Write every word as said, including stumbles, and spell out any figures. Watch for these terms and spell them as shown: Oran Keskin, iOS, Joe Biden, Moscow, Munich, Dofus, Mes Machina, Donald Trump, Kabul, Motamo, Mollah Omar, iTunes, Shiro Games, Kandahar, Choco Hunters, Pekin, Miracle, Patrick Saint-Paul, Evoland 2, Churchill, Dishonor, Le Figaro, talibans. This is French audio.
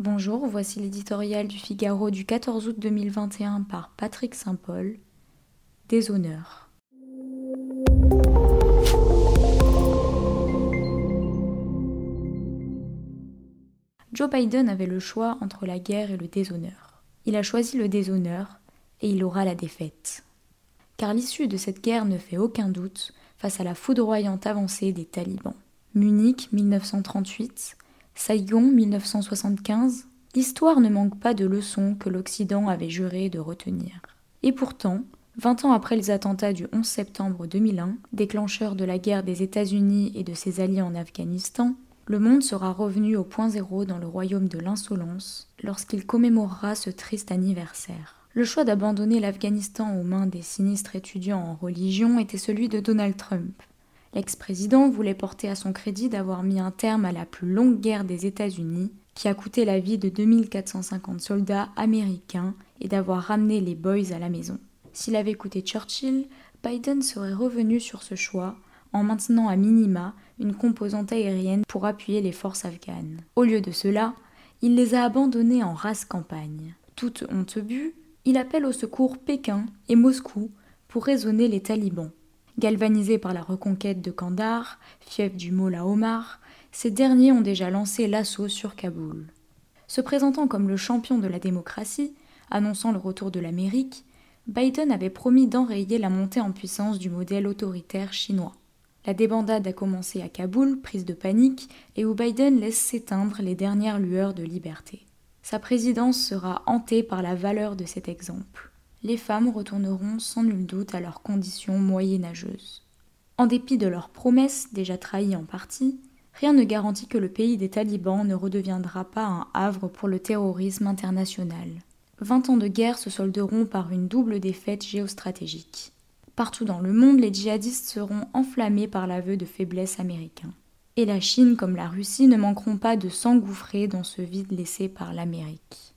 Bonjour, voici l'éditorial du Figaro du quatorze août deux mille vingt et un par Patrick Saint-Paul. Déshonneur. Joe Biden avait le choix entre la guerre et le déshonneur. Il a choisi le déshonneur et il aura la défaite. Car l'issue de cette guerre ne fait aucun doute face à la foudroyante avancée des talibans. Munich, mille neuf cent trente-huit. Saigon, mille neuf cent soixante-quinze, l'histoire ne manque pas de leçons que l'Occident avait juré de retenir. Et pourtant, vingt ans après les attentats du onze septembre deux mille un, déclencheurs de la guerre des États-Unis et de ses alliés en Afghanistan, le monde sera revenu au point zéro dans le royaume de l'insolence lorsqu'il commémorera ce triste anniversaire. Le choix d'abandonner l'Afghanistan aux mains des sinistres étudiants en religion était celui de Donald Trump. L'ex-président voulait porter à son crédit d'avoir mis un terme à la plus longue guerre des États-Unis, qui a coûté la vie de deux mille quatre cent cinquante soldats américains et d'avoir ramené les boys à la maison. S'il avait coûté Churchill, Biden serait revenu sur ce choix en maintenant à minima une composante aérienne pour appuyer les forces afghanes. Au lieu de cela, il les a abandonnés en rase campagne. Toute honte bue, il appelle au secours Pékin et Moscou pour raisonner les talibans. Galvanisés par la reconquête de Kandahar, fief du Mollah Omar, ces derniers ont déjà lancé l'assaut sur Kaboul. Se présentant comme le champion de la démocratie, annonçant le retour de l'Amérique, Biden avait promis d'enrayer la montée en puissance du modèle autoritaire chinois. La débandade a commencé à Kaboul, prise de panique, et où Biden laisse s'éteindre les dernières lueurs de liberté. Sa présidence sera hantée par la valeur de cet exemple. Les femmes retourneront sans nul doute à leurs conditions moyenâgeuses. En dépit de leurs promesses, déjà trahies en partie, rien ne garantit que le pays des talibans ne redeviendra pas un havre pour le terrorisme international. Vingt ans de guerre se solderont par une double défaite géostratégique. Partout dans le monde, les djihadistes seront enflammés par l'aveu de faiblesse américain. Et la Chine comme la Russie ne manqueront pas de s'engouffrer dans ce vide laissé par l'Amérique.